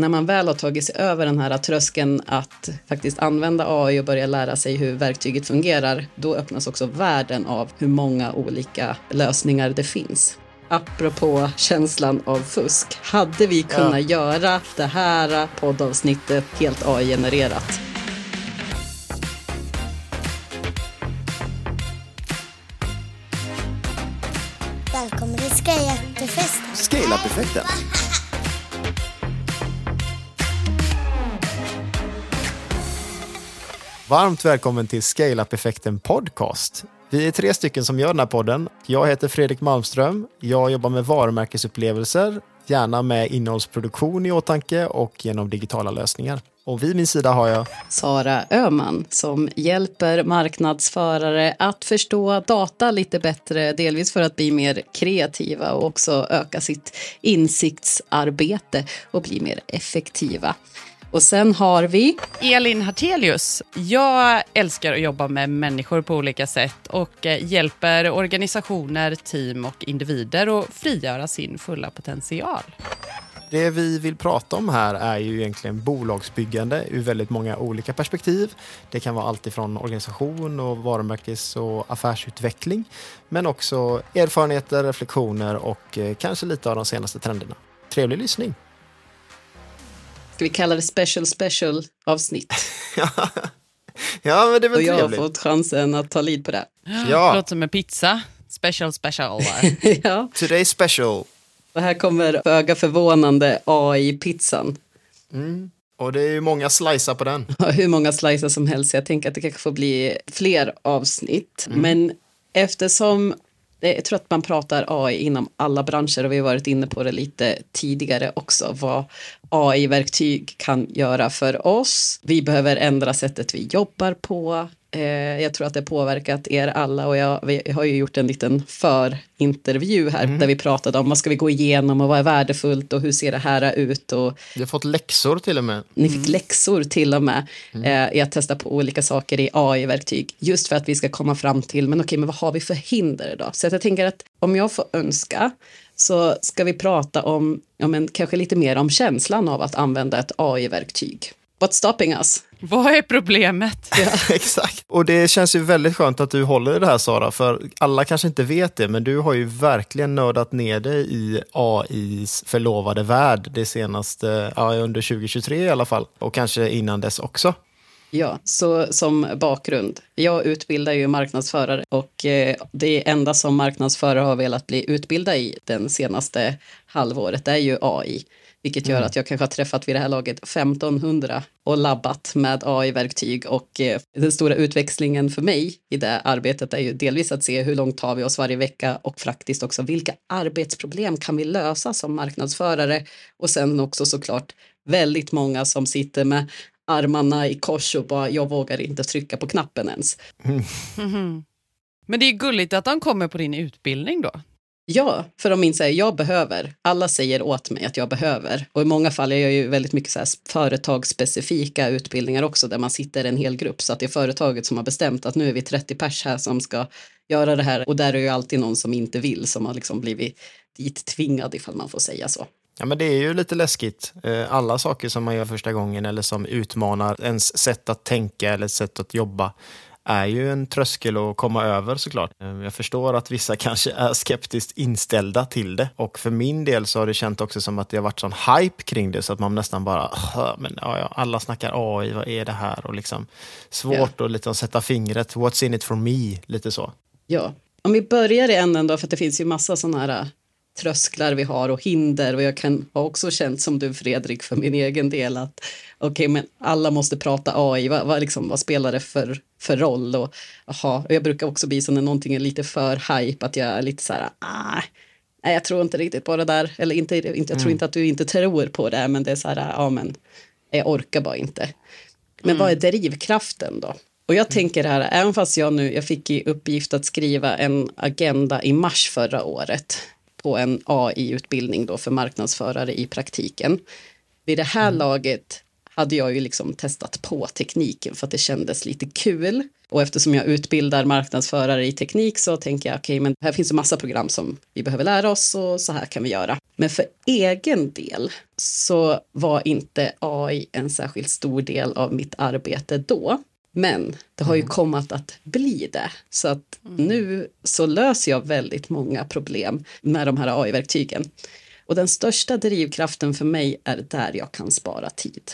när man väl har tagit sig över den här tröskeln att faktiskt använda AI och börja lära sig hur verktyget fungerar, då öppnas också världen av hur många olika lösningar det finns. Apropå känslan av fusk, hade vi kunnat göra det här poddavsnittet helt AI-genererat? Välkommen till Scale-up-effekten. Scale-up-effekten. Varmt välkommen till Scale-up-effekten podcast. Vi är 3 stycken som gör den här podden. Jag heter Fredrik Malmström. Jag jobbar med varumärkesupplevelser, gärna med innehållsproduktion i åtanke och genom digitala lösningar. Och vid min sida har jag Sara Öhman som hjälper marknadsförare att förstå data lite bättre, delvis för att bli mer kreativa och också öka sitt insiktsarbete och bli mer effektiva. Och sen har vi Elin Hartelius. Jag älskar att jobba med människor på olika sätt och hjälper organisationer, team och individer att frigöra sin fulla potential. Det vi vill prata om här är ju egentligen bolagsbyggande ur väldigt många olika perspektiv. Det kan vara allt ifrån organisation och varumärkes- och affärsutveckling, men också erfarenheter, reflektioner och kanske lite av de senaste trenderna. Trevlig lyssning! Ska vi kalla det special avsnitt? Ja, men det är väl trevligt. Och jag har fått chansen att ta lid på det. Ja. Det låter som en pizza. Special. Ja. Today special. Och här kommer föga förvånande AI-pizzan. Mm. Och det är ju många slicer på den. Ja, hur många slicer som helst. Jag tänker att det kanske får bli fler avsnitt. Mm. Men eftersom... Jag tror att man pratar AI inom alla branscher och vi har varit inne på det lite tidigare också. Vad AI-verktyg kan göra för oss. Vi behöver ändra sättet vi jobbar på. Jag tror att det påverkat er alla och vi har ju gjort en liten förintervju här där vi pratade om vad ska vi gå igenom och vad är värdefullt och hur ser det här ut. Och vi har fått läxor till och med. Ni fick läxor till och med i att testa på olika saker i AI-verktyg just för att vi ska komma fram till men vad har vi för hinder då? Så att jag tänker att om jag får önska så ska vi prata om kanske lite mer om känslan av att använda ett AI-verktyg. What's stopping us? Vad är problemet? Ja, exakt. Och det känns ju väldigt skönt att du håller i det här, Sara. För alla kanske inte vet det, men du har ju verkligen nördat ner dig i AIs förlovade värld. Det senaste, under 2023 i alla fall. Och kanske innan dess också. Ja, så som bakgrund. Jag utbildar ju marknadsförare och det enda som marknadsförare har velat bli utbildad i den senaste halvåret är ju AI. Vilket gör att jag kanske har träffat vid det här laget 1500 och labbat med AI-verktyg. Och den stora utväxlingen för mig i det arbetet är ju delvis att se hur långt tar vi oss varje vecka och faktiskt också vilka arbetsproblem kan vi lösa som marknadsförare. Och sen också såklart väldigt många som sitter med armarna i kors och bara jag vågar inte trycka på knappen ens. Mm. Men det är gulligt att de kommer på din utbildning då. Ja, för de inser jag behöver. Alla säger åt mig att jag behöver. Och i många fall är jag ju väldigt mycket så här företagsspecifika utbildningar också där man sitter en hel grupp. Så att det är företaget som har bestämt att nu är vi 30 pers här som ska göra det här. Och där är ju alltid någon som inte vill som har liksom blivit dit tvingad ifall man får säga så. Ja, men det är ju lite läskigt. Alla saker som man gör första gången eller som utmanar ens sätt att tänka eller sätt att jobba är ju en tröskel att komma över såklart. Jag förstår att vissa kanske är skeptiskt inställda till det. Och för min del så har det känt också som att det har varit sån hype kring det så att man nästan bara, alla snackar AI, vad är det här? Och liksom svårt att liksom sätta fingret, what's in it for me? Lite så. Ja, om vi börjar i änden då, för att det finns ju massa sådana här trösklar vi har och hinder och jag kan ha också känt som du Fredrik för min egen del att men alla måste prata AI, vad spelar det för roll och jag brukar också bli så när någonting är lite för hype att jag är lite så här nej jag tror inte riktigt på det där eller inte jag tror inte att du inte tror på det men det är så här men jag orkar bara inte. Men vad är drivkraften då? Och jag tänker här, även fast jag fick i uppgift att skriva en agenda i mars förra året på en AI-utbildning då för marknadsförare i praktiken. Vid det här laget hade jag ju liksom testat på tekniken för att det kändes lite kul. Och eftersom jag utbildar marknadsförare i teknik så tänker jag, okej, men här finns en massa program som vi behöver lära oss och så här kan vi göra. Men för egen del så var inte AI en särskilt stor del av mitt arbete då. Men det har ju kommit att bli det. Så att nu så löser jag väldigt många problem med de här AI-verktygen. Och den största drivkraften för mig är där jag kan spara tid.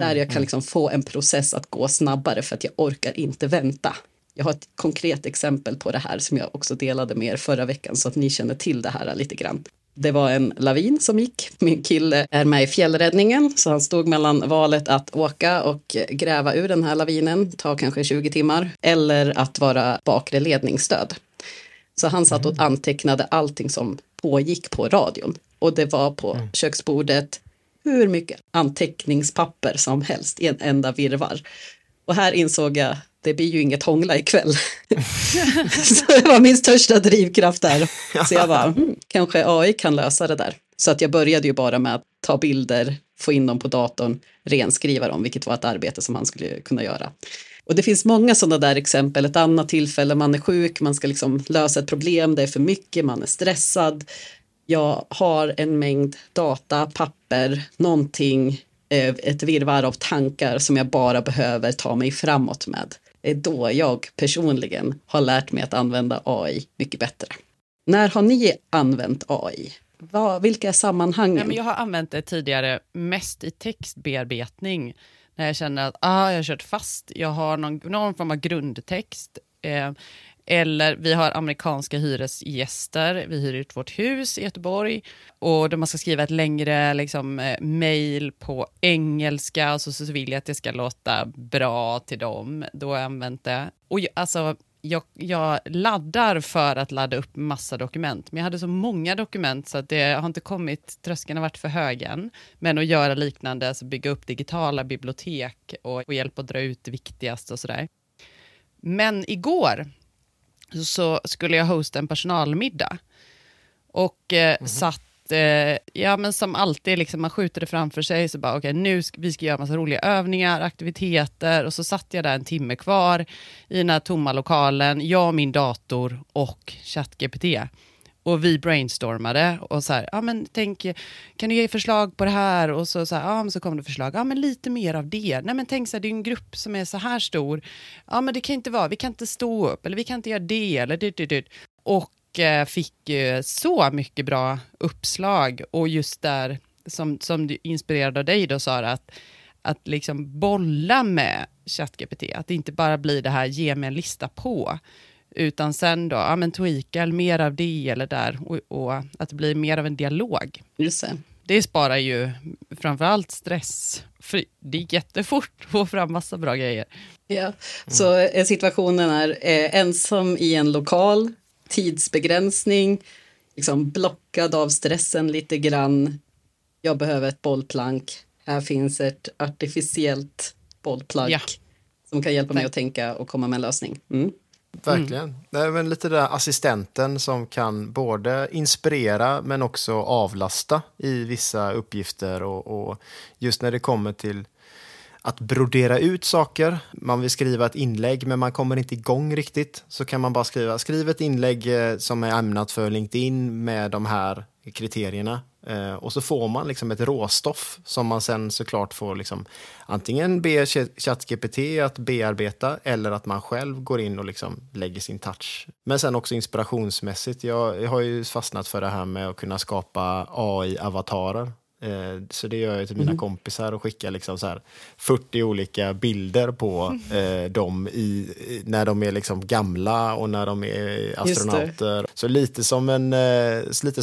Där jag kan liksom få en process att gå snabbare för att jag orkar inte vänta. Jag har ett konkret exempel på det här som jag också delade med er förra veckan så att ni känner till det här lite grann. Det var en lavin som gick. Min kille är med i fjällräddningen så han stod mellan valet att åka och gräva ur den här lavinen, ta kanske 20 timmar, eller att vara bakre ledningsstöd. Så han satt och antecknade allting som pågick på radion och det var på köksbordet hur mycket anteckningspapper som helst i en enda virvar. Och här insåg jag, det blir ju inget hångla ikväll. Så det var min största drivkraft där. Så jag bara, kanske AI kan lösa det där. Så att jag började ju bara med att ta bilder, få in dem på datorn, renskriva dem, vilket var ett arbete som han skulle kunna göra. Och det finns många sådana där exempel. Ett annat tillfälle, man är sjuk, man ska liksom lösa ett problem, det är för mycket, man är stressad. Jag har en mängd data, papper, någonting, ett virrvarr av tankar som jag bara behöver ta mig framåt med. Det är då jag personligen har lärt mig att använda AI mycket bättre. När har ni använt AI? Vilka är sammanhangen? Nej, men jag har använt det tidigare mest i textbearbetning. När jag känner att jag har kört fast, jag har någon form av grundtext. Eller vi har amerikanska hyresgäster, vi hyr ut vårt hus i Göteborg och då man ska skriva ett längre liksom, mejl på engelska och så vill jag att det ska låta bra till dem, då har jag använt det. Och jag laddar för att ladda upp massa dokument, men jag hade så många dokument så att det har inte kommit, tröskeln har varit för hög än. Men att göra liknande, alltså bygga upp digitala bibliotek och få hjälp att dra ut det viktigaste och sådär. Men igår så skulle jag hosta en personalmiddag och satt, som alltid liksom, man skjuter det framför sig så bara okej, nu vi ska göra massa roliga övningar, aktiviteter och så satt jag där en timme kvar i den här tomma lokalen, jag, min dator och ChatGPT. Och vi brainstormade och så här, men tänk, kan du ge förslag på det här? Och så kom det förslag, men lite mer av det. Nej men tänk så här, det är en grupp som är så här stor. Men det kan inte vara, vi kan inte stå upp eller vi kan inte göra det eller det. Och fick så mycket bra uppslag och just där som du inspirerade av dig då Sara, att liksom bolla med ChatGPT. Att det inte bara blir det här, ge mig en lista på. Utan sen då, tweaka mer av det eller där och att det blir mer av en dialog. Just det. Det sparar ju framförallt stress. För det är jättefort att få fram massa bra grejer. Ja, så situationen är ensam i en lokal, tidsbegränsning, liksom blockad av stressen lite grann. Jag behöver ett bollplank. Här finns ett artificiellt bollplank som kan hjälpa mig att tänka och komma med en lösning. Mm. Verkligen. Nej, men lite där assistenten som kan både inspirera men också avlasta i vissa uppgifter och just när det kommer till att brodera ut saker. Man vill skriva ett inlägg men man kommer inte igång riktigt, så kan man bara skriva ett inlägg som är ämnat för LinkedIn med de här kriterierna. Och så får man liksom ett råstoff som man sen såklart får liksom antingen be ChatGPT att bearbeta eller att man själv går in och liksom lägger sin touch. Men sen också inspirationsmässigt. Jag har ju fastnat för det här med att kunna skapa AI-avatarer. Så det gör jag till mina kompisar och skickar liksom så här 40 olika bilder på dem när de är liksom gamla och när de är astronauter. Så lite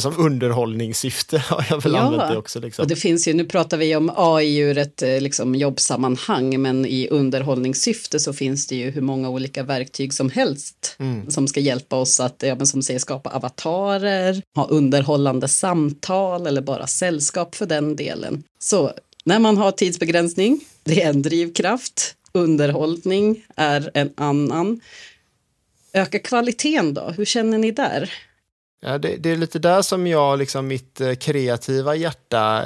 som underhållningssyfte har jag väl använt det också. Liksom. Och det finns ju, nu pratar vi om AI ur ett liksom jobbsammanhang, men i underhållningssyfte så finns det ju hur många olika verktyg som helst som ska hjälpa oss att, som säger, skapa avatarer, ha underhållande samtal eller bara sällskap för den delen. Så när man har tidsbegränsning, det är en drivkraft. Underhållning är en annan. Öka kvaliteten då, hur känner ni där? Ja, det är lite där som jag, liksom, mitt kreativa hjärta,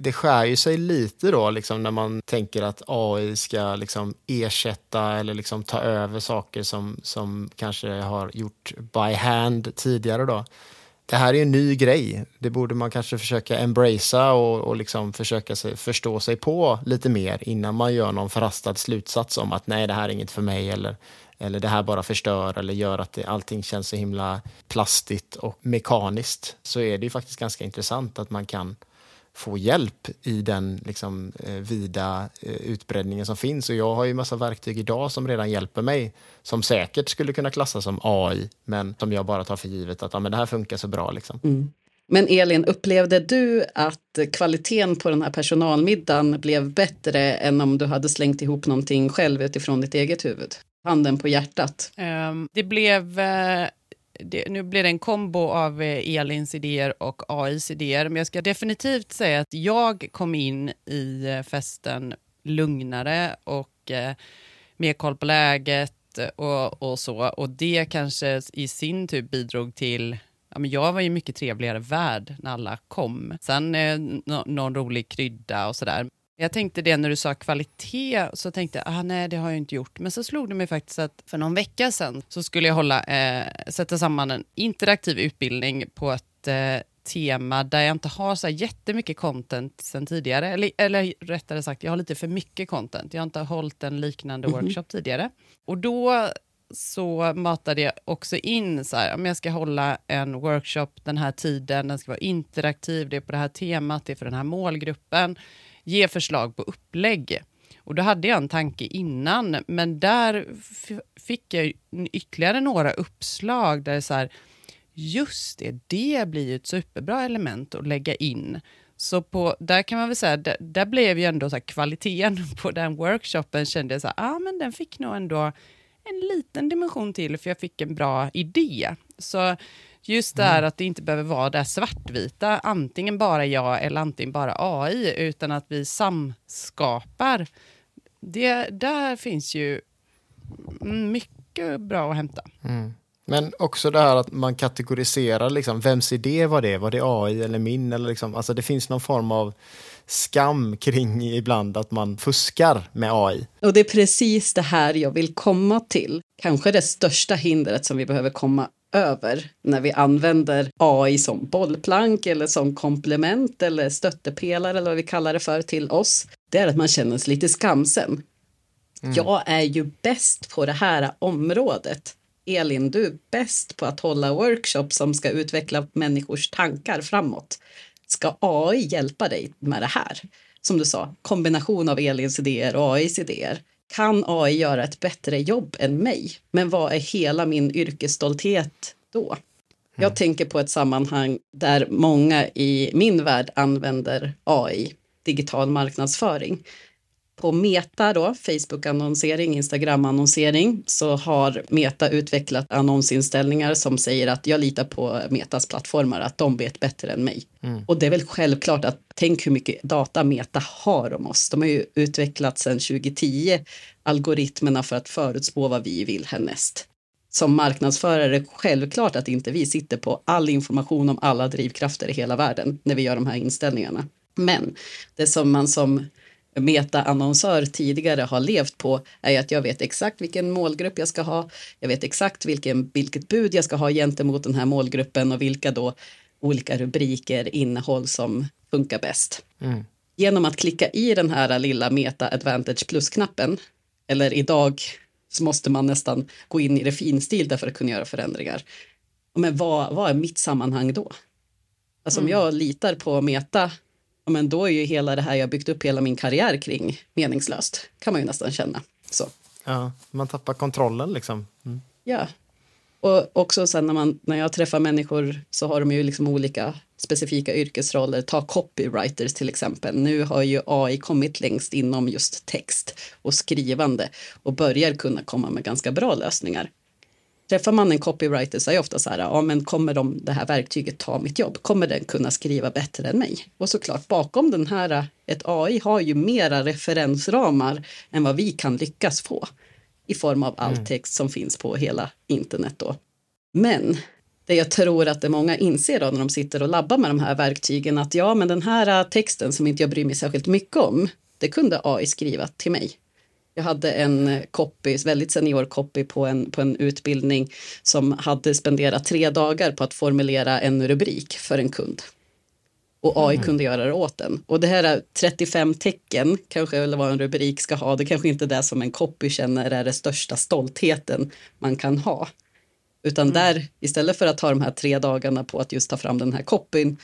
det skär ju sig lite då, liksom, när man tänker att AI ska, liksom, ersätta eller, liksom, ta över saker som kanske har gjort by hand tidigare då. Det här är en ny grej. Det borde man kanske försöka embracea och liksom försöka förstå sig på lite mer innan man gör någon förhastad slutsats om att nej, det här är inget för mig, eller det här bara förstör eller gör att allting känns så himla plastigt och mekaniskt. Så är det ju faktiskt ganska intressant att man kan få hjälp i den, liksom, vida utbredningen som finns. Och jag har ju massa verktyg idag som redan hjälper mig, som säkert skulle kunna klassas som AI, men som jag bara tar för givet att men det här funkar så bra, liksom. Mm. Men Elin, upplevde du att kvaliteten på den här personalmiddagen blev bättre än om du hade slängt ihop någonting själv utifrån ditt eget huvud? Handen på hjärtat. Det blev... nu blir det en kombo av Elins idéer och AIs idéer. Men jag ska definitivt säga att jag kom in i festen lugnare och mer koll på läget och så. Och det kanske i sin tur bidrog till... Ja, men jag var ju mycket trevligare värd när alla kom. Sen någon rolig krydda och sådär. Jag tänkte det när du sa kvalitet, så tänkte jag, nej, det har jag inte gjort. Men så slog det mig faktiskt att för någon vecka sedan så skulle jag sätta samman en interaktiv utbildning på ett tema där jag inte har så jättemycket content sedan tidigare. Eller rättare sagt, jag har lite för mycket content. Jag har inte hållit en liknande workshop tidigare. Och då så matade jag också in så här, om jag ska hålla en workshop den här tiden, den ska vara interaktiv, det är på det här temat, det är för den här målgruppen. Ge förslag på upplägg. Och då hade jag en tanke innan. Men där fick jag ytterligare några uppslag. Där det är så här, just det blir ju ett superbra element att lägga in. Så där kan man väl säga, där blev ju ändå så här, kvaliteten på den workshopen. Kände jag så här, men den fick nog ändå en liten dimension till. För jag fick en bra idé. Så... just det här att det inte behöver vara det svartvita, antingen bara jag eller antingen bara AI, utan att vi samskapar. Det där finns ju mycket bra att hämta. Mm. Men också det här att man kategoriserar, liksom, vems idé var det? Var det AI eller min? Eller, liksom, alltså det finns någon form av skam kring ibland att man fuskar med AI. Och det är precis det här jag vill komma till. Kanske det största hindret som vi behöver komma över när vi använder AI som bollplank eller som komplement eller stöttepelare eller vad vi kallar det för till oss, det är att man känner sig lite skamsen. Mm. Jag är ju bäst på det här området. Elin, du är bäst på att hålla workshops som ska utveckla människors tankar framåt. Ska AI hjälpa dig med det här? Som du sa, kombination av Elins idéer och AIs idéer. Kan AI göra ett bättre jobb än mig? Men vad är hela min yrkesstolthet då? Jag tänker på ett sammanhang där många i min värld använder AI, digital marknadsföring. På Meta då, Facebook-annonsering, Instagram-annonsering, så har Meta utvecklat annonsinställningar som säger att jag litar på Metas plattformar, att de vet bättre än mig. Mm. Och det är väl självklart att tänk hur mycket data Meta har om oss. De har ju utvecklat sedan 2010 algoritmerna för att förutspå vad vi vill härnäst. Som marknadsförare, självklart att inte vi sitter på all information om alla drivkrafter i hela världen när vi gör de här inställningarna. Men det som man som Meta-annonsör tidigare har levt på är att jag vet exakt vilken målgrupp jag ska ha. Jag vet exakt vilket bud jag ska ha gentemot den här målgruppen och vilka då olika rubriker, innehåll som funkar bäst. Mm. Genom att klicka i den här lilla Meta Advantage Plus-knappen, eller idag så måste man nästan gå in i det finstilda för att kunna göra förändringar. Men vad är mitt sammanhang då? Alltså om jag litar på Meta, men då är ju hela det här jag byggt upp hela min karriär kring meningslöst, kan man ju nästan känna. Så. Ja, man tappar kontrollen, liksom. Mm. Ja, och också sen när jag träffar människor så har de ju liksom olika specifika yrkesroller. Ta copywriters till exempel. Nu har ju AI kommit längst inom just text och skrivande och börjar kunna komma med ganska bra lösningar. Träffar man en copywriter så är jag ofta så här, men kommer det här verktyget ta mitt jobb? Kommer den kunna skriva bättre än mig? Och såklart bakom den här, ett AI har ju mera referensramar än vad vi kan lyckas få i form av all text som finns på hela internet då. Men Det jag tror att det många inser då när de sitter och labbar med de här verktygen, att ja, men den här texten som inte jag bryr mig särskilt mycket om, det kunde AI skriva till mig. Jag hade en copy, väldigt senior copy på en utbildning som hade spenderat 3 dagar på att formulera en rubrik för en kund. Och AI kunde göra det åt den. Och det här 35 tecken, kanske eller vad en rubrik ska ha, det kanske inte är det som en copy känner är den största stoltheten man kan ha. Utan där, istället för att ha de här 3 dagarna på att just ta fram den här copyn,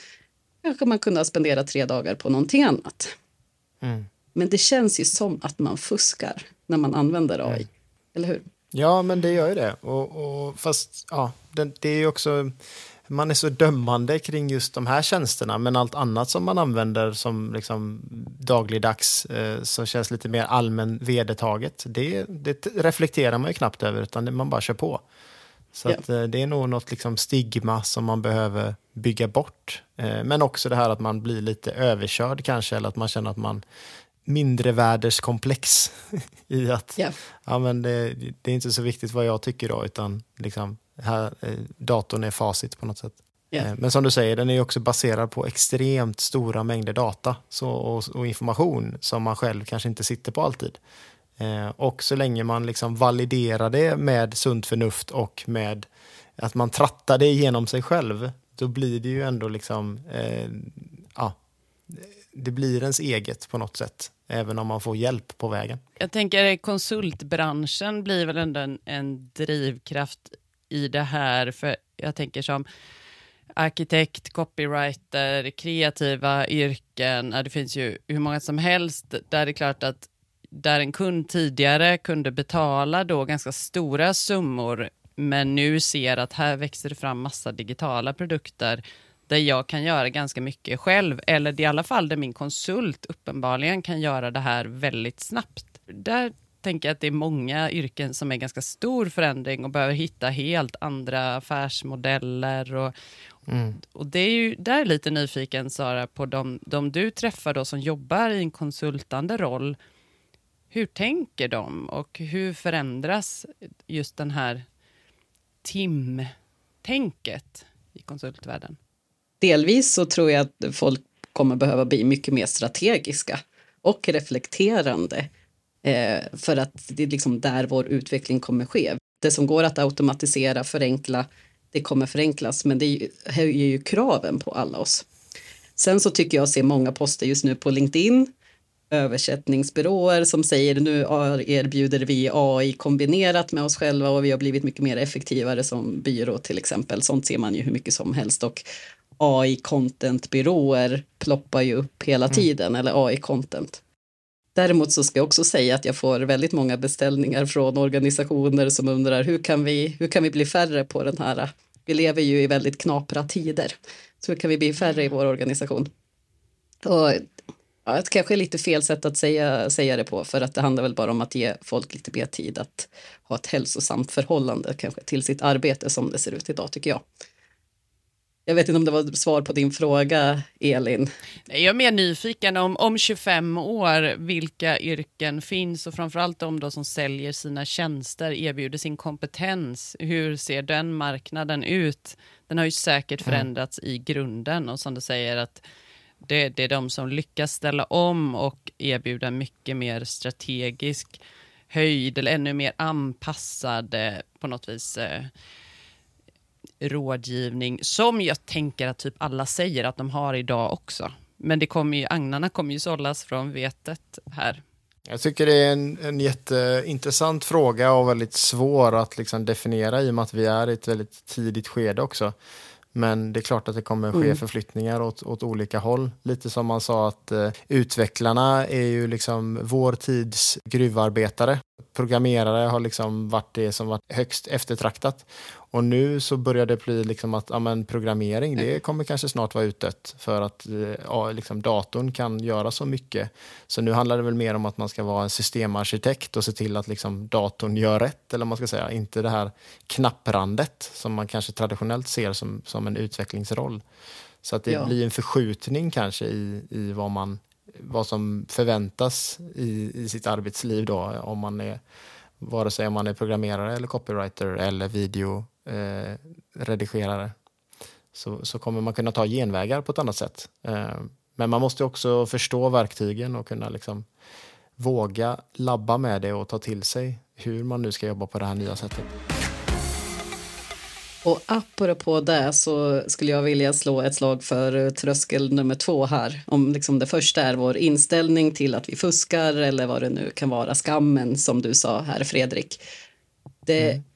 kanske man kunde spendera 3 dagar på någonting annat. Mm. Men det känns ju som att man fuskar när man använder AI, eller hur? Ja, men det gör ju det. Och fast, ja, det är ju också... Man är så dömande kring just de här tjänsterna, men allt annat som man använder som liksom dagligdags så känns lite mer allmän vedertaget. Det reflekterar man ju knappt över, utan man bara kör på. Så att, det är nog något liksom stigma som man behöver bygga bort. Men också det här att man blir lite överkörd kanske, eller att man känner att man mindre världskomplex i att ja, men det är inte så viktigt vad jag tycker då, utan liksom här, datorn är facit på något sätt. Men som du säger, den är också baserad på extremt stora mängder data och information som man själv kanske inte sitter på alltid. Och så länge man liksom validerar det med sunt förnuft och med att man trattar det igenom sig själv, då blir det ju ändå liksom det blir ens eget på något sätt, även om man får hjälp på vägen. Jag tänker konsultbranschen blir väl ändå en drivkraft i det här, för jag tänker som arkitekt, copywriter, kreativa yrken, det finns ju hur många som helst där det är klart att där en kund tidigare kunde betala då ganska stora summor, men nu ser att här växer det fram massa digitala produkter där jag kan göra ganska mycket själv, eller i alla fall där min konsult uppenbarligen kan göra det här väldigt snabbt. Där tänker jag att det är många yrken som är ganska stor förändring och behöver hitta helt andra affärsmodeller. Och det är ju där lite nyfiken, Sara, på de du träffar då som jobbar i en konsultande roll. Hur tänker de och hur förändras just den här timtänket i konsultvärlden? Delvis så tror jag att folk kommer behöva bli mycket mer strategiska och reflekterande, för att det är liksom där vår utveckling kommer ske. Det som går att automatisera, förenkla, det kommer förenklas, men det höjer ju kraven på alla oss. Sen så tycker jag ser många poster just nu på LinkedIn, översättningsbyråer som säger nu erbjuder vi AI kombinerat med oss själva och vi har blivit mycket mer effektivare som byrå till exempel. Sånt ser man ju hur mycket som helst, och AI-contentbyråer ploppar ju upp hela tiden, eller AI-content. Däremot så ska jag också säga att jag får väldigt många beställningar från organisationer som undrar hur kan vi bli färre på den här? Vi lever ju i väldigt knapra tider, så hur kan vi bli färre i vår organisation? Och ja, det kanske är lite fel sätt att säga det på, för att det handlar väl bara om att ge folk lite mer tid att ha ett hälsosamt förhållande kanske till sitt arbete som det ser ut idag, tycker jag. Jag vet inte om det var svar på din fråga, Elin. Jag är mer nyfiken om 25 år vilka yrken finns, och framförallt de då som säljer sina tjänster, erbjuder sin kompetens. Hur ser den marknaden ut? Den har ju säkert förändrats i grunden, och som du säger att det är de som lyckas ställa om och erbjuda mycket mer strategisk höjd eller ännu mer anpassad på något vis rådgivning, som jag tänker att typ alla säger att de har idag också. Men det kommer ju, agnarna kommer ju sållas från vetet här. Jag tycker det är en jätteintressant fråga och väldigt svår att liksom definiera, i och med att vi är i ett väldigt tidigt skede också. Men det är klart att det kommer ske förflyttningar åt olika håll. Lite som man sa att utvecklarna är ju liksom vår tids gruvarbetare. Programmerare har liksom varit det som varit högst eftertraktat. Och nu så börjar det bli liksom att programmering, det kommer kanske snart vara utdött. För att liksom datorn kan göra så mycket. Så nu handlar det väl mer om att man ska vara en systemarkitekt och se till att liksom datorn gör rätt. Eller man ska säga, inte det här knapprandet som man kanske traditionellt ser som en utvecklingsroll. Så att det blir en förskjutning kanske i vad som förväntas i sitt arbetsliv då, om man är, vare sig om man är programmerare eller copywriter eller videoredigerare så kommer man kunna ta genvägar på ett annat sätt. Men man måste också förstå verktygen och kunna liksom våga labba med det och ta till sig hur man nu ska jobba på det här nya sättet. Och apropå det så skulle jag vilja slå ett slag för tröskel nummer 2 här. Om liksom det första är vår inställning till att vi fuskar eller vad det nu kan vara, skammen som du sa här Fredrik.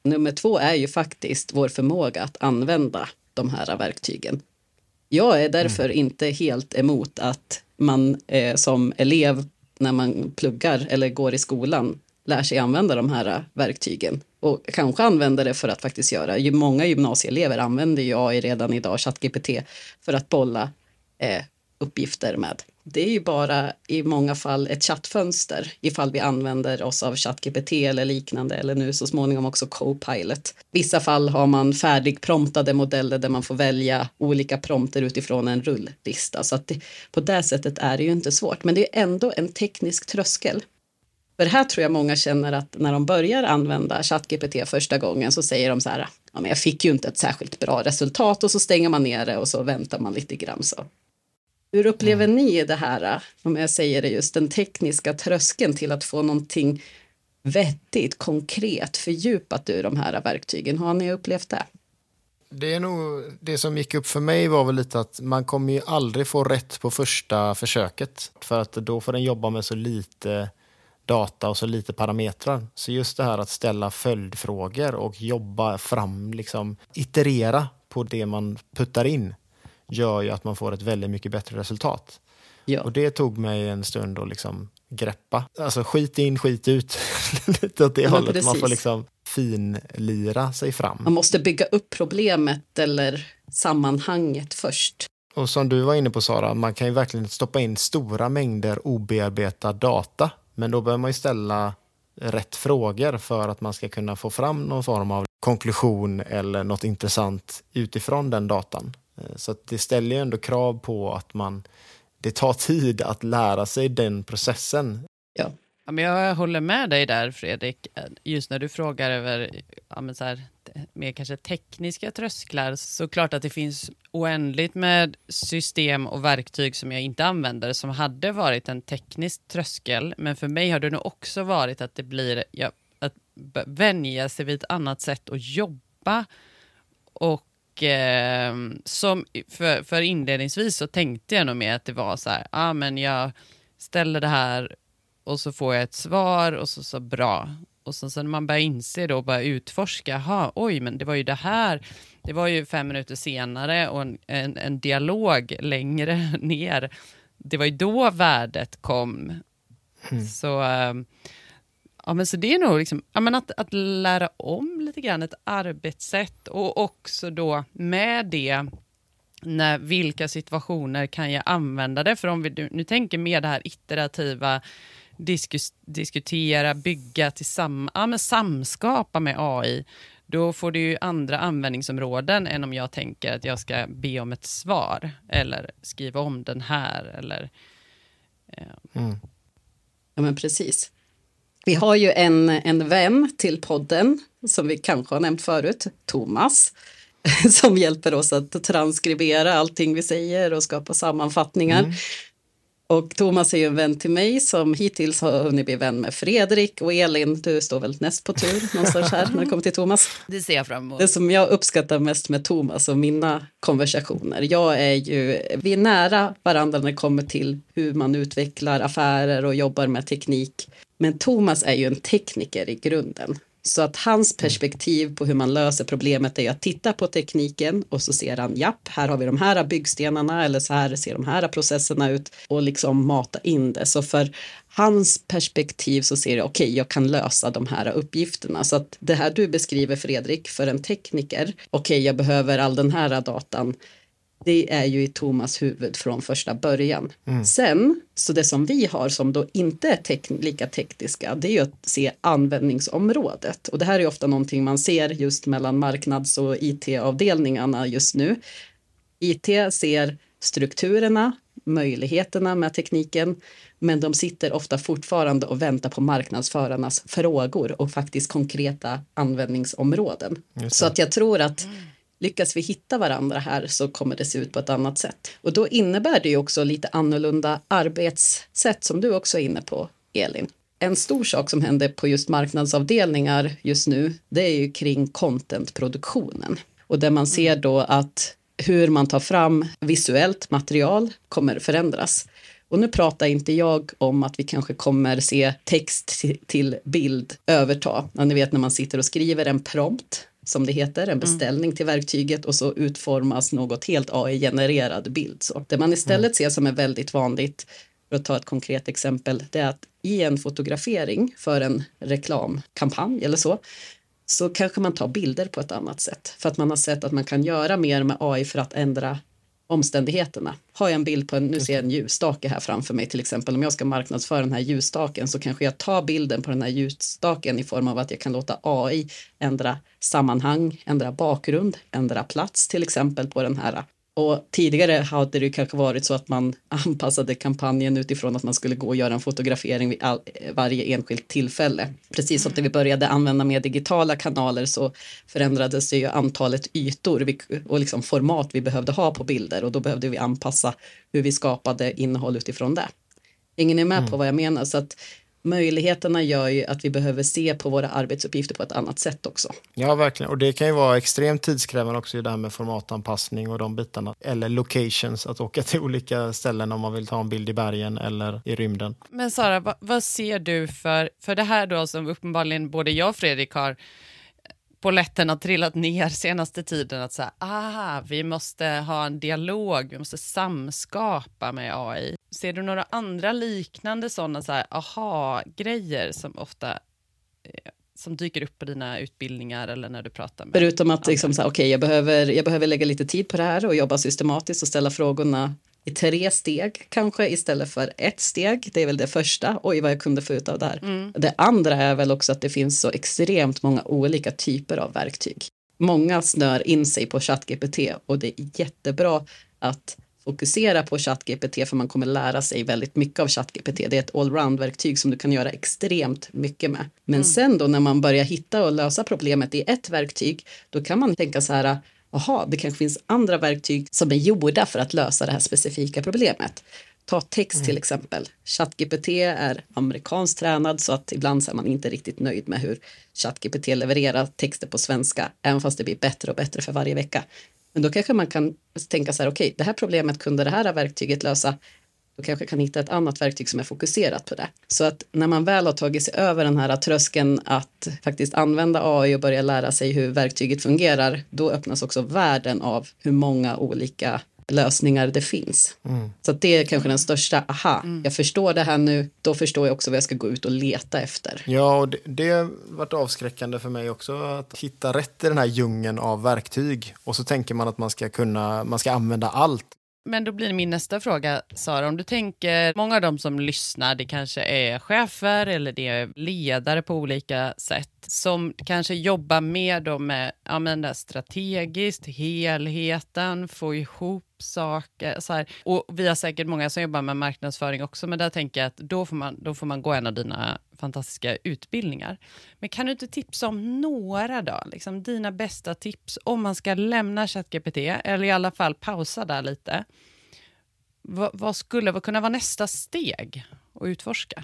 Nummer 2 är ju faktiskt vår förmåga att använda de här verktygen. Jag är därför inte helt emot att man som elev när man pluggar eller går i skolan lär sig använda de här verktygen. Och kanske använder det för att faktiskt göra. Många gymnasieelever använder ju AI redan idag, ChatGPT, för att bolla uppgifter med. Det är ju bara i många fall ett chattfönster ifall vi använder oss av ChatGPT eller liknande, eller nu så småningom också Copilot. Vissa fall har man färdigpromptade modeller där man får välja olika prompter utifrån en rulllista. Så att det, på det sättet är det ju inte svårt. Men det är ändå en teknisk tröskel. För här tror jag många känner att när de börjar använda ChatGPT första gången så säger de så här, ja, men jag fick ju inte ett särskilt bra resultat, och så stänger man ner det och så väntar man lite grann så. Hur upplever ni det här, om jag säger det, just den tekniska tröskeln till att få någonting vettigt, konkret, fördjupat ur de här verktygen? Har ni upplevt det? Det är nog det som gick upp för mig var väl lite att man kommer ju aldrig få rätt på första försöket, för att då får den jobba med så lite data och så lite parametrar. Så just det här att ställa följdfrågor och jobba fram, liksom iterera på det man puttar in, gör ju att man får ett väldigt mycket bättre resultat. Ja. Och det tog mig en stund att liksom greppa. Alltså skit in, skit ut. Lite åt det hållet. Precis. Man får liksom finlira sig fram. Man måste bygga upp problemet eller sammanhanget först. Och som du var inne på, Sara, man kan ju verkligen stoppa in stora mängder obearbetad data. Men då behöver man ju ställa rätt frågor för att man ska kunna få fram någon form av konklusion eller något intressant utifrån den datan. Så att det ställer ju ändå krav på att det tar tid att lära sig den processen. Ja. Ja, men jag håller med dig där, Fredrik. Just när du frågar över mer kanske tekniska trösklar, så klart att det finns oändligt med system och verktyg som jag inte använder som hade varit en teknisk tröskel. Men för mig har det nog också varit att det blir att vänja sig vid ett annat sätt att jobba. Och som för inledningsvis så tänkte jag nog mer att det var så här, men jag ställer det här och så får jag ett svar och så bra. Och sen när man börjar inse då och börjar utforska, men det var ju det här. Det var ju 5 minuter senare och en dialog längre ner. Det var ju då värdet kom. Så, så det är nog liksom, att lära om lite grann ett arbetssätt, och också då med det, när vilka situationer kan jag använda det? För om vi nu tänker mer det här iterativa, diskutera, bygga tillsammans, samskapa med AI, då får det ju andra användningsområden än om jag tänker att jag ska be om ett svar eller skriva om den här eller Ja, men precis. Vi har ju en vän till podden som vi kanske har nämnt förut, Tomas, som hjälper oss att transkribera allting vi säger och skapa sammanfattningar. Och Tomas är ju en vän till mig som hittills har hunnit bli vän med Fredrik. Och Elin, du står väl näst på tur någonstans här när det kommer till Tomas. Det ser jag fram emot. Det som jag uppskattar mest med Tomas och mina konversationer. Vi är nära varandra när det kommer till hur man utvecklar affärer och jobbar med teknik. Men Tomas är ju en tekniker i grunden. Så att hans perspektiv på hur man löser problemet är att titta på tekniken och så ser han, här har vi de här byggstenarna eller så här ser de här processerna ut, och liksom mata in det. Så för hans perspektiv så ser jag, okej, jag kan lösa de här uppgifterna. Så att det här du beskriver, Fredrik, för en tekniker, jag behöver all den här datan. Det är ju i Tomas huvud från första början. Sen, så det som vi har som då inte är lika tekniska, det är ju att se användningsområdet. Och det här är ju ofta någonting man ser just mellan marknads- och IT-avdelningarna just nu. IT ser strukturerna, möjligheterna med tekniken, men de sitter ofta fortfarande och väntar på marknadsförarnas frågor och faktiskt konkreta användningsområden. Så att jag tror att lyckas vi hitta varandra här så kommer det se ut på ett annat sätt. Och då innebär det ju också lite annorlunda arbetssätt som du också är inne på, Elin. En stor sak som händer på just marknadsavdelningar just nu, det är ju kring contentproduktionen. Och där man ser då att hur man tar fram visuellt material kommer förändras. Och nu pratar inte jag om att vi kanske kommer se text till bild överta. Ja, ni vet när man sitter och skriver en prompt, som det heter, en beställning till verktyget och så utformas något helt AI-genererad bild. Så det man istället ser som är väldigt vanligt, för att ta ett konkret exempel, det är att i en fotografering för en reklamkampanj eller så kanske man tar bilder på ett annat sätt. För att man har sett att man kan göra mer med AI för att ändra omständigheterna. Har jag en bild på nu ser jag en ljusstake här framför mig till exempel. Om jag ska marknadsföra den här ljusstaken så kanske jag tar bilden på den här ljusstaken i form av att jag kan låta AI ändra sammanhang, ändra bakgrund, ändra plats till exempel på den här. Och tidigare hade det kanske varit så att man anpassade kampanjen utifrån att man skulle gå och göra en fotografering vid varje enskilt tillfälle. Precis som när vi började använda mer digitala kanaler så förändrades ju antalet ytor och liksom format vi behövde ha på bilder. Och då behövde vi anpassa hur vi skapade innehåll utifrån det. Ingen är med på vad jag menar, så att möjligheterna gör ju att vi behöver se på våra arbetsuppgifter på ett annat sätt också. Ja, verkligen. Och det kan ju vara extremt tidskrävande också i det här med formatanpassning och de bitarna. Eller locations, att åka till olika ställen om man vill ta en bild i bergen eller i rymden. Men Sara, vad ser du för det här då som uppenbarligen både jag och Fredrik har polletten har trillat ner senaste tiden att säga, vi måste ha en dialog, vi måste samskapa med AI. Ser du några andra liknande sådana grejer som ofta som dyker upp på dina utbildningar eller när du pratar med? Förutom att jag behöver lägga lite tid på det här och jobba systematiskt och ställa frågorna i 3 steg kanske istället för 1 steg. Det är väl det första. Oj, vad jag kunde få ut av det här. Det andra är väl också att det finns så extremt många olika typer av verktyg. Många snör in sig på ChatGPT och det är jättebra att fokusera på ChatGPT för man kommer lära sig väldigt mycket av ChatGPT. Det är ett allround-verktyg som du kan göra extremt mycket med. Men sen då när man börjar hitta och lösa problemet i ett verktyg, då kan man tänka så här: aha, det kanske finns andra verktyg som är gjorda för att lösa det här specifika problemet. Ta text till exempel. ChatGPT är amerikanskt tränad så att ibland så är man inte riktigt nöjd med hur ChatGPT levererar texter på svenska. Även fast det blir bättre och bättre för varje vecka. Men då kanske man kan tänka så här, okej, det här problemet kunde det här verktyget lösa. Då kanske kan hitta ett annat verktyg som är fokuserat på det. Så att när man väl har tagit sig över den här tröskeln att faktiskt använda AI och börja lära sig hur verktyget fungerar, då öppnas också världen av hur många olika lösningar det finns. Så att det är kanske den största, jag förstår det här nu, då förstår jag också vad jag ska gå ut och leta efter. Ja, och det har varit avskräckande för mig också att hitta rätt i den här djungeln av verktyg. Och så tänker man att man ska använda allt. Men då blir min nästa fråga, Sara, om du tänker, många av dem som lyssnar, det kanske är chefer eller det är ledare på olika sätt som kanske jobbar med dem med strategiskt, helheten, få ihop saker så här. Och vi har säkert många som jobbar med marknadsföring också, men där tänker jag att då får man gå en av dina fantastiska utbildningar. Men kan du inte tipsa om några då? Liksom dina bästa tips om man ska lämna ChatGPT eller i alla fall pausa där lite. Vad skulle kunna vara nästa steg att utforska?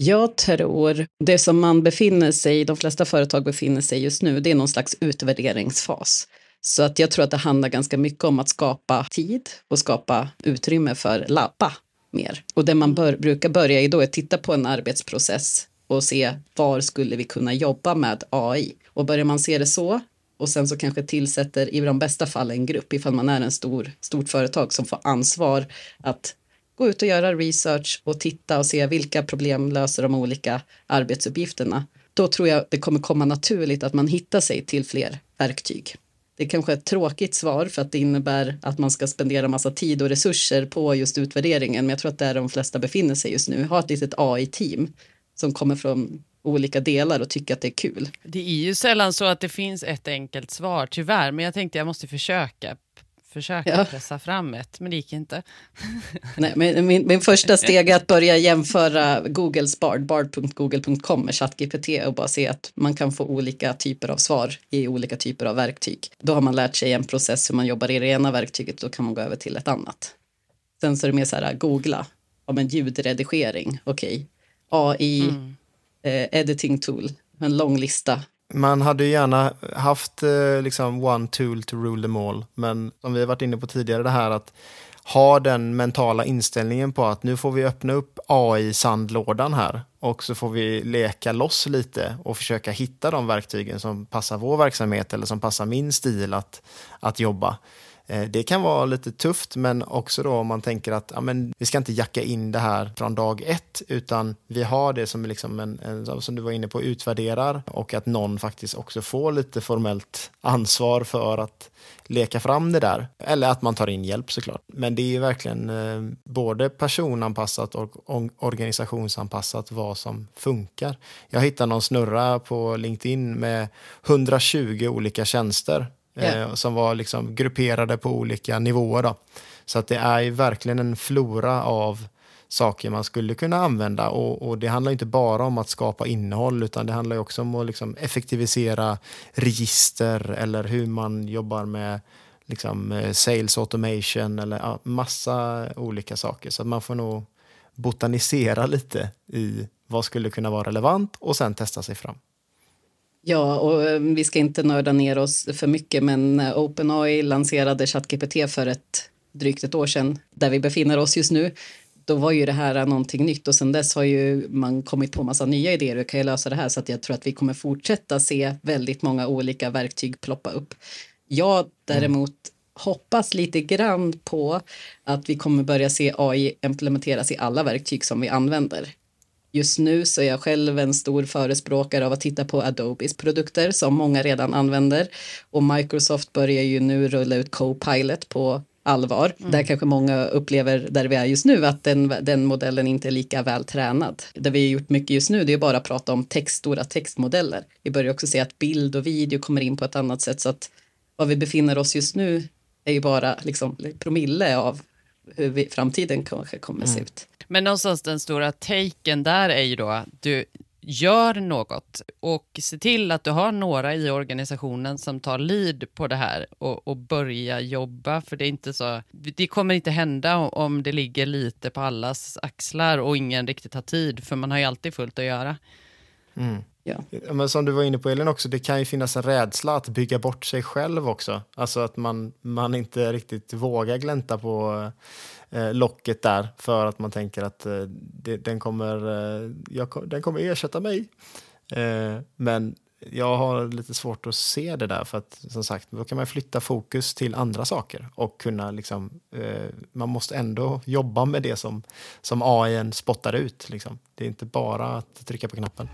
Jag tror det som man befinner sig i, de flesta företag befinner sig just nu, det är någon slags utvärderingsfas. Så att jag tror att det handlar ganska mycket om att skapa tid och skapa utrymme för labba mer. Och det man brukar börja i då är att titta på en arbetsprocess och se var skulle vi kunna jobba med AI. Och börjar man se det så och sen så kanske tillsätter i de bästa fall en grupp ifall man är en stort företag som får ansvar att gå ut och göra research och titta och se vilka problem löser de olika arbetsuppgifterna. Då tror jag det kommer komma naturligt att man hittar sig till fler verktyg. Det är kanske ett tråkigt svar för att det innebär att man ska spendera massa tid och resurser på just utvärderingen. Men jag tror att där de flesta befinner sig just nu. Ha ett litet AI-team som kommer från olika delar och tycker att det är kul. Det är ju sällan så att det finns ett enkelt svar tyvärr. Men jag tänkte jag måste försöka försöka pressa fram ett, men det gick inte. Nej, men min första steg är att börja jämföra Googles bard.google.com med ChatGPT och bara se att man kan få olika typer av svar i olika typer av verktyg. Då har man lärt sig en process hur man jobbar i det ena verktyget, då kan man gå över till ett annat. Sen så är det mer så här, googla om en ljudredigering, okej. AI, editing tool, en lång lista. Man hade ju gärna haft liksom one tool to rule them all, men som vi har varit inne på tidigare, det här att ha den mentala inställningen på att nu får vi öppna upp AI-sandlådan här och så får vi leka loss lite och försöka hitta de verktygen som passar vår verksamhet eller som passar min stil att jobba. Det kan vara lite tufft, men också då om man tänker att ja, men vi ska inte jacka in det här från dag ett, utan vi har det som liksom en som du var inne på, utvärderar, och att någon faktiskt också får lite formellt ansvar för att leka fram det där. Eller att man tar in hjälp såklart. Men det är ju verkligen både personanpassat och organisationsanpassat vad som funkar. Jag hittade någon snurra på LinkedIn med 120 olika tjänster. Yeah. Som var liksom grupperade på olika nivåer då. Så att det är ju verkligen en flora av saker man skulle kunna använda, och det handlar inte bara om att skapa innehåll, utan det handlar ju också om att liksom effektivisera register eller hur man jobbar med liksom sales automation eller massa olika saker. Så att man får nog botanisera lite i vad skulle kunna vara relevant och sen testa sig fram. Ja, och vi ska inte nörda ner oss för mycket, men OpenAI lanserade ChatGPT för drygt ett år sedan, där vi befinner oss just nu. Då var ju det här någonting nytt, och sedan dess har ju man kommit på massa nya idéer och kan ju lösa det här, så att jag tror att vi kommer fortsätta se väldigt många olika verktyg ploppa upp. Jag däremot hoppas lite grann på att vi kommer börja se AI implementeras i alla verktyg som vi använder. Just nu så är jag själv en stor förespråkare av att titta på Adobes produkter som många redan använder. Och Microsoft börjar ju nu rulla ut Copilot på allvar. Där kanske många upplever, där vi är just nu, att den modellen inte är lika väl tränad. Det vi har gjort mycket just nu, det är bara att prata om stora textmodeller. Vi börjar också se att bild och video kommer in på ett annat sätt. Så att vad vi befinner oss just nu är ju bara liksom promille av hur framtiden kanske kommer se ut. Men någonstans den stora taken där är ju då att du gör något och se till att du har några i organisationen som tar lead på det här och börja jobba, för det är inte så, det kommer inte hända om det ligger lite på allas axlar och ingen riktigt har tid, för man har ju alltid fullt att göra. Ja. Men som du var inne på, Elin, också, det kan ju finnas en rädsla att bygga bort sig själv också. Alltså att man inte riktigt vågar glänta på locket där, för att man tänker att den kommer ersätta mig. Men jag har lite svårt att se det där, för att som sagt, då kan man flytta fokus till andra saker och kunna liksom, man måste ändå jobba med det som AI spottar ut liksom. Det är inte bara att trycka på knappen.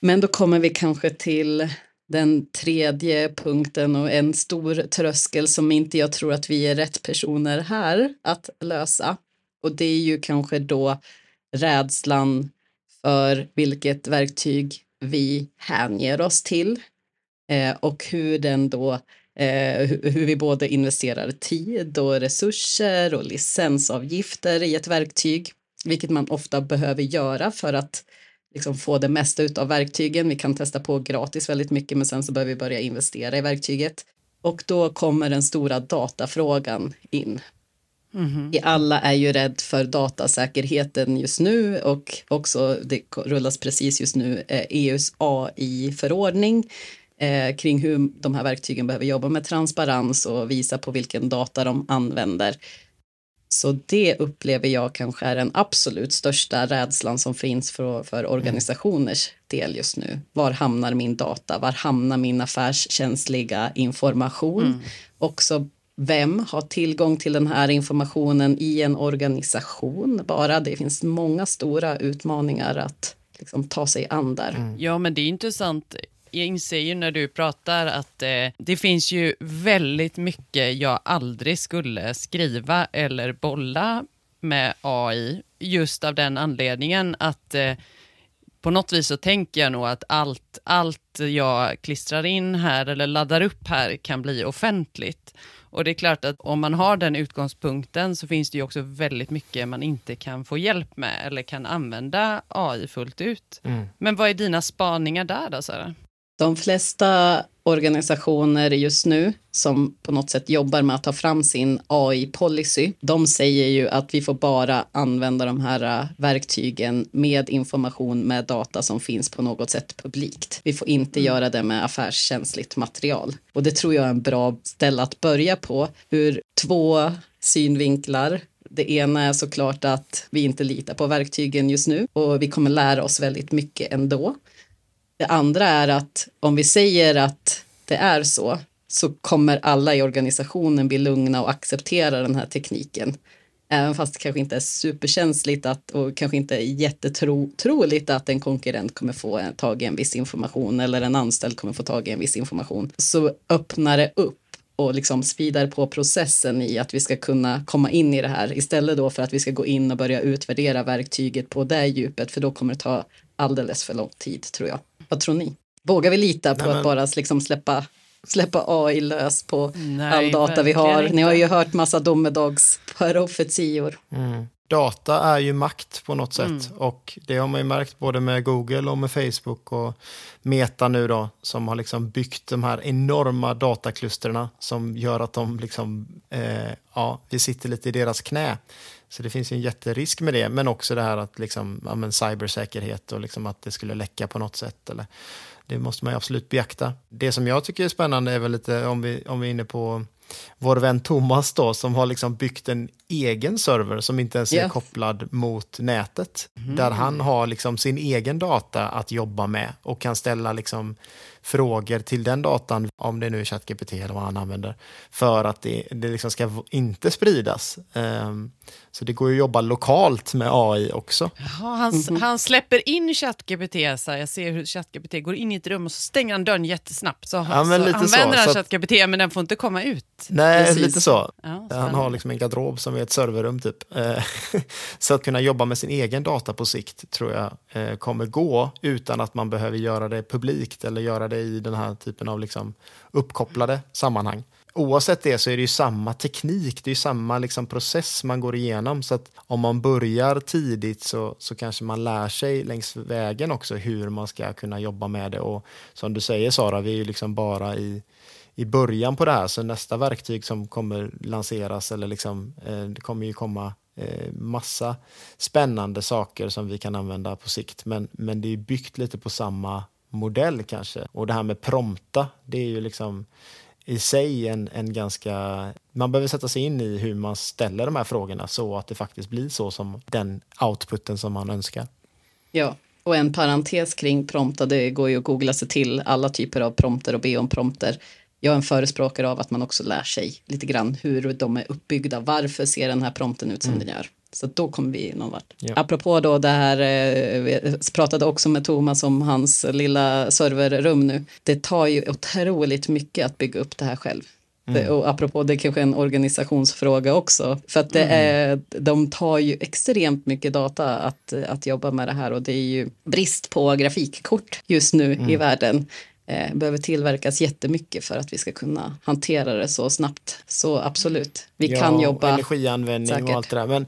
Men då kommer vi kanske till den tredje punkten, och en stor tröskel som inte jag tror att vi är rätt personer här att lösa. Och det är ju kanske då rädslan för vilket verktyg vi hänger oss till, och hur den då, hur vi både investerar tid och resurser och licensavgifter i ett verktyg, vilket man ofta behöver göra för att liksom få det mesta ut av verktygen. Vi kan testa på gratis väldigt mycket, men sen så behöver vi börja investera i verktyget. Och då kommer den stora datafrågan in. Vi alla är ju rädd för datasäkerheten just nu, och också det rullas precis just nu EU:s AI-förordning kring hur de här verktygen behöver jobba med transparens och visa på vilken data de använder. Så det upplever jag kanske är den absolut största rädslan som finns för organisationers del just nu. Var hamnar min data? Var hamnar min affärskänsliga information? Också vem har tillgång till den här informationen i en organisation? Bara det finns många stora utmaningar att liksom ta sig an där. Ja, men det är intressant. Jag inser ju när du pratar att det finns ju väldigt mycket jag aldrig skulle skriva eller bolla med AI, just av den anledningen att på något vis så tänker jag nog att allt jag klistrar in här eller laddar upp här kan bli offentligt. Och det är klart att om man har den utgångspunkten så finns det ju också väldigt mycket man inte kan få hjälp med eller kan använda AI fullt ut. Mm. Men vad är dina spaningar där då, Sara? De flesta organisationer just nu som på något sätt jobbar med att ta fram sin AI-policy, de säger ju att vi får bara använda de här verktygen med information, med data som finns på något sätt publikt. Vi får inte göra det med affärskänsligt material. Och det tror jag är en bra ställe att börja på. Hur två synvinklar. Det ena är såklart att vi inte litar på verktygen just nu och vi kommer lära oss väldigt mycket ändå. Det andra är att om vi säger att det är så, så kommer alla i organisationen bli lugna och acceptera den här tekniken. Även fast det kanske inte är superkänsligt och kanske inte är jättetroligt att en konkurrent kommer få tag i en viss information eller en anställd kommer få tag i en viss information. Så öppnar det upp och liksom speedar på processen i att vi ska kunna komma in i det här. Istället då för att vi ska gå in och börja utvärdera verktyget på det djupet, för då kommer det ta alldeles för lång tid, tror jag. Vad tror ni? Vågar vi lita på att bara liksom släppa AI lös på all data vi har? Ni har ju hört massa domedagsprofetior. Mm. Data är ju makt på något sätt. Och det har man ju märkt både med Google och med Facebook och Meta nu då, som har liksom byggt de här enorma dataklusterna som gör att de liksom, vi sitter lite i deras knä. Så det finns ju en jätterisk med det, men också det här att liksom, cybersäkerhet och liksom att det skulle läcka på något sätt. Eller, det måste man ju absolut beakta. Det som jag tycker är spännande är väl lite, om vi är inne på vår vän Tomas då, som har liksom byggt en egen server som inte ens är kopplad mot nätet. Mm. Där han har liksom sin egen data att jobba med och kan ställa liksom frågor till den datan, om det nu är ChatGPT eller vad han använder, för att det liksom ska inte spridas. Så det går ju att jobba lokalt med AI också. Ja, han släpper in ChatGPT, så jag ser hur ChatGPT går in i ett rum och så stänger han dörren jättesnabbt. Så använder han ChatGPT, men den får inte komma ut. Nej, precis. Lite så. Ja, han har liksom en garderob som är ett serverrum typ. Så att kunna jobba med sin egen data på sikt tror jag kommer gå utan att man behöver göra det publikt eller göra det i den här typen av liksom uppkopplade sammanhang. Oavsett det så är det ju samma teknik, det är ju samma liksom process man går igenom, så att om man börjar tidigt så kanske man lär sig längs vägen också hur man ska kunna jobba med det. Och som du säger, Sara, vi är ju liksom bara i början på det här, så nästa verktyg som kommer lanseras eller liksom, det kommer ju komma massa spännande saker som vi kan använda på sikt, men det är byggt lite på samma modell kanske. Och det här med prompta, det är ju liksom i sig en ganska... Man behöver sätta sig in i hur man ställer de här frågorna så att det faktiskt blir så som den outputen som man önskar. Ja. Och en parentes kring prompta, det går ju att googla sig till alla typer av prompter och be om prompter. Jag är en förespråkare av att man också lär sig lite grann hur de är uppbyggda. Varför ser den här prompten ut som den gör? Så då kommer vi någon vart. Ja. Apropå då det här, vi pratade också med Tomas om hans lilla serverrum nu. Det tar ju otroligt mycket att bygga upp det här själv. Mm. Och apropå, det är kanske en organisationsfråga också. För att det är, de tar ju extremt mycket data att jobba med det här. Och det är ju brist på grafikkort just nu i världen. Behöver tillverkas jättemycket för att vi ska kunna hantera det så snabbt. Så absolut, vi kan jobba. Energianvändning säkert. Och allt det där. Men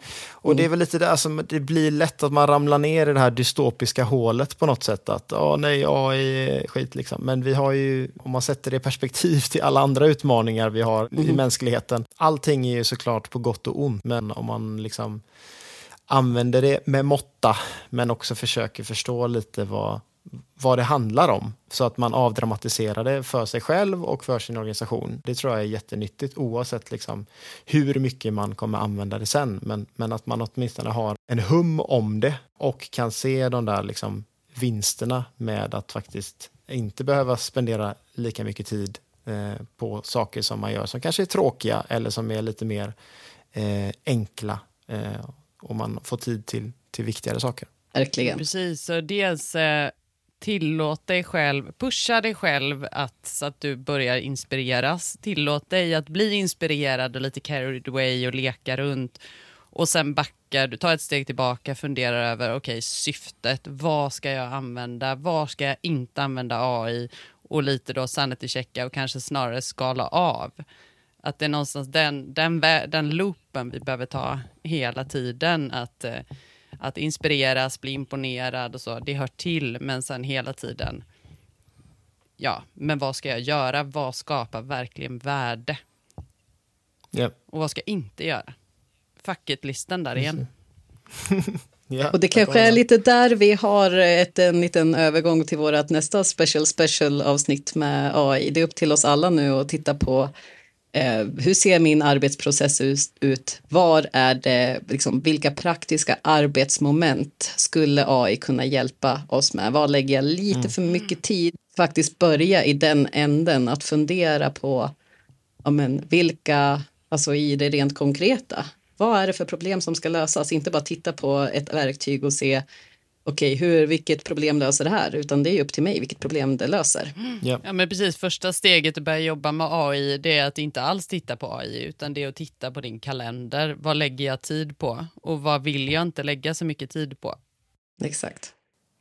det är väl lite där som det blir lätt att man ramlar ner i det här dystopiska hålet på något sätt. Att AI är skit liksom. Men vi har ju, om man sätter det i perspektiv till alla andra utmaningar vi har i mänskligheten. Allting är ju såklart på gott och ont. Men om man liksom använder det med måtta, men också försöker förstå lite vad det handlar om, så att man avdramatiserar det för sig själv och för sin organisation. Det tror jag är jättenyttigt, oavsett liksom hur mycket man kommer använda det sen, men att man åtminstone har en hum om det och kan se de där liksom vinsterna med att faktiskt inte behöva spendera lika mycket tid på saker som man gör som kanske är tråkiga eller som är lite mer enkla, och man får tid till viktigare saker. Verkligen. Precis, så dels tillåt dig själv, pusha dig själv så att du börjar inspireras. Tillåt dig att bli inspirerad och lite carried away och leka runt. Och sen backar du, tar ett steg tillbaka, funderar över okej, syftet, vad ska jag använda, vad ska jag inte använda AI, och lite då sanity checka och kanske snarare skala av. Att det är någonstans den loopen vi behöver ta hela tiden, att inspireras, bli imponerad och så, det hör till, men sen hela tiden, ja, men vad ska jag göra, vad skapar verkligen värde? Yep. Och vad ska jag inte göra? Fuck it-listan där igen. Yeah, och det kanske är lite där vi har en liten övergång till vårt nästa special avsnitt med AI. Det är upp till oss alla nu att titta på hur ser min arbetsprocess ut? Var är det, liksom, vilka praktiska arbetsmoment skulle AI kunna hjälpa oss med? Var lägger jag lite för mycket tid? Faktiskt börja i den änden att fundera på vilka, alltså i det rent konkreta. Vad är det för problem som ska lösas? Inte bara titta på ett verktyg och se vilket problem löser det här? Utan det är ju upp till mig vilket problem det löser. Yeah. Ja, men precis. Första steget att börja jobba med AI, det är att inte alls titta på AI, utan det är att titta på din kalender. Vad lägger jag tid på? Och vad vill jag inte lägga så mycket tid på? Exakt.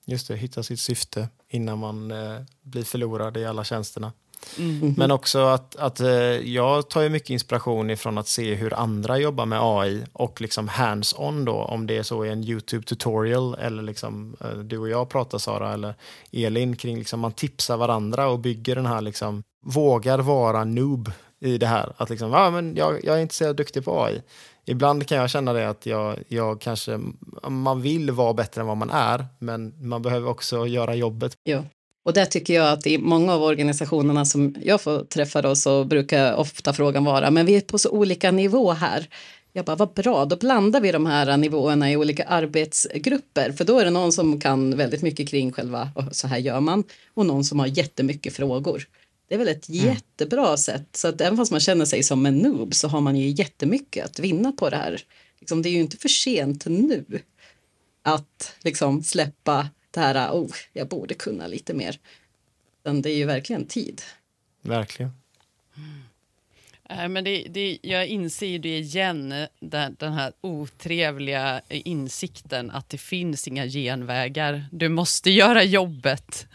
Just det, hitta sitt syfte innan man blir förlorad i alla tjänsterna. Mm. Men också att jag tar ju mycket inspiration ifrån att se hur andra jobbar med AI och liksom hands-on då, om det är så i en YouTube-tutorial eller liksom du och jag pratar, Sara, eller Elin, kring liksom man tipsar varandra och bygger den här liksom, vågar vara noob i det här, att liksom, men jag är inte så duktig på AI. Ibland kan jag känna det att jag kanske, man vill vara bättre än vad man är, men man behöver också göra jobbet. Ja. Och där tycker jag att i många av organisationerna som jag får träffa då, så brukar ofta frågan vara, men vi är på så olika nivå här. Jag bara, vad bra, då blandar vi de här nivåerna i olika arbetsgrupper. För då är det någon som kan väldigt mycket kring själva, och så här gör man. Och någon som har jättemycket frågor. Det är väl ett jättebra sätt. Så att även fast man känner sig som en noob, så har man ju jättemycket att vinna på det här. Liksom, det är ju inte för sent nu att liksom släppa det här, jag borde kunna lite mer. Men det är ju verkligen tid. Verkligen. Men jag inser det igen, den här otrevliga insikten att det finns inga genvägar. Du måste göra jobbet.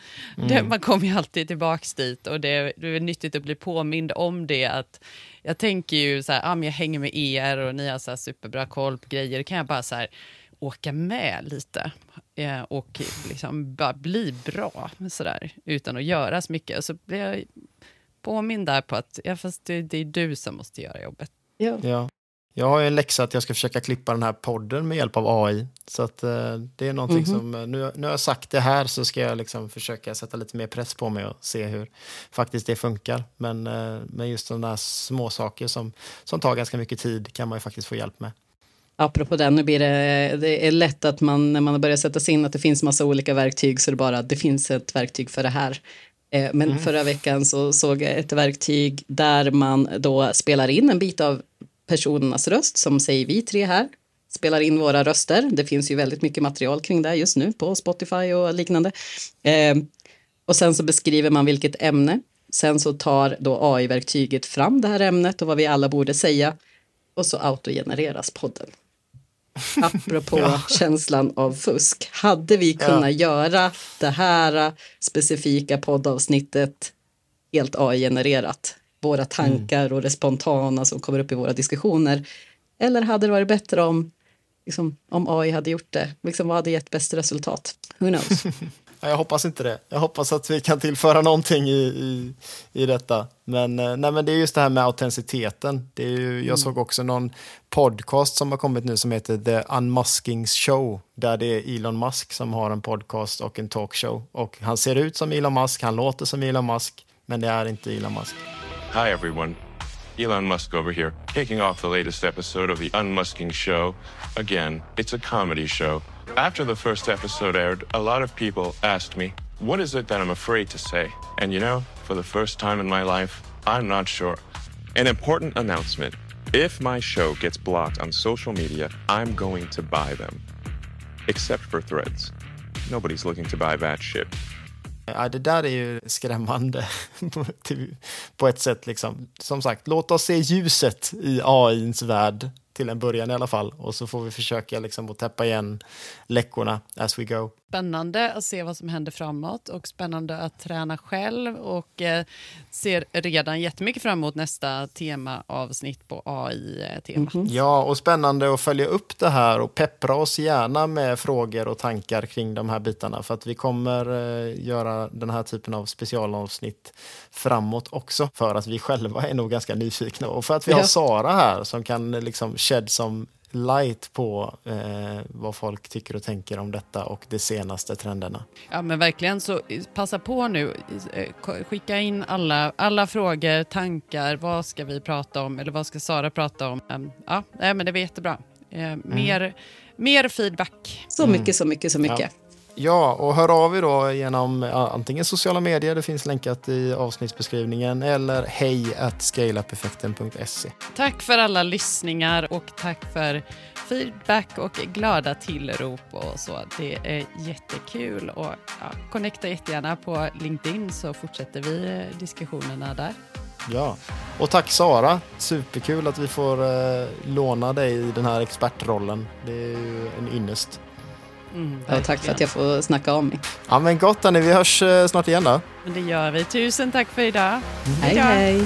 Man kommer ju alltid tillbaka dit, och det är nyttigt att bli påmind om det. Att jag tänker ju så här, jag hänger med er och ni har så här superbra koll på grejer. Kan jag bara så här åka med lite och liksom bara bli bra sådär, utan att göra så mycket. Så blir jag påminn där på att fast det är du som måste göra jobbet. Ja. Jag har ju en läxa att jag ska försöka klippa den här podden med hjälp av AI. Så att det är någonting som, nu har jag sagt det här, så ska jag liksom försöka sätta lite mer press på mig och se hur faktiskt det funkar. Men just de där små saker som tar ganska mycket tid kan man ju faktiskt få hjälp med. Apropå den, nu blir det är lätt att man, när man börjar sätta sig in att det finns massa olika verktyg, så är det bara att det finns ett verktyg för det här. Men förra veckan så såg jag ett verktyg där man då spelar in en bit av personernas röst, som säger vi tre här, spelar in våra röster. Det finns ju väldigt mycket material kring det just nu på Spotify och liknande. Och sen så beskriver man vilket ämne. Sen så tar då AI-verktyget fram det här ämnet och vad vi alla borde säga. Och så autogenereras podden. Apropå känslan av fusk. Hade vi kunnat göra det här specifika poddavsnittet helt AI-genererat? Våra tankar och det spontana som kommer upp i våra diskussioner. Eller hade det varit bättre om AI hade gjort det? Liksom, vad hade gett bäst resultat? Who knows? Jag hoppas inte det. Jag hoppas att vi kan tillföra någonting i detta. Men det är just det här med autenticiteten. Det är ju, jag såg också någon podcast som har kommit nu som heter The Unmusking Show. Där det är Elon Musk som har en podcast och en talkshow. Och han ser ut som Elon Musk, han låter som Elon Musk, men det är inte Elon Musk. Hi everyone, Elon Musk over here. Taking off the latest episode of The Unmusking Show. Again, it's a comedy show. After the first episode aired, a lot of people asked me, what is it that I'm afraid to say? And for the first time in my life, I'm not sure. An important announcement. If my show gets blocked on social media, I'm going to buy them. Except for threads. Nobody's looking to buy that shit. Ja, det där är ju skrämmande på ett sätt liksom. Som sagt, låt oss se ljuset i AI:ns värld. till en början i alla fall. Och så får vi försöka liksom att täppa igen läckorna as we go. Spännande att se vad som händer framåt och spännande att träna själv. Och ser redan jättemycket fram emot nästa temaavsnitt på AI-temat. Mm-hmm. Ja, och spännande att följa upp det här och peppra oss gärna med frågor och tankar kring de här bitarna. För att vi kommer göra den här typen av specialavsnitt framåt också. För att vi själva är nog ganska nyfikna. Och för att vi har Sara här som kan liksom shed som light på vad folk tycker och tänker om detta och de senaste trenderna. Ja, men verkligen, så passa på nu, skicka in alla frågor, tankar, vad ska vi prata om eller vad ska Sara prata om? Ja, men det var jättebra. Mer feedback. Så mycket. Ja. Ja, och hör av er då genom antingen sociala medier, det finns länkat i avsnittsbeskrivningen, eller hej@scaleup-effekten.se. Tack för alla lyssningar och tack för feedback och glada tillrop och så. Det är jättekul och connecta jättegärna på LinkedIn så fortsätter vi diskussionerna där. Ja, och tack Sara. Superkul att vi får låna dig i den här expertrollen. Det är ju en ynnest. Ja, tack för att jag får snacka om mig. Ja, men gott, Annie. Vi hörs snart igen då. Men det gör vi. Tusen tack för idag. Hej, hej.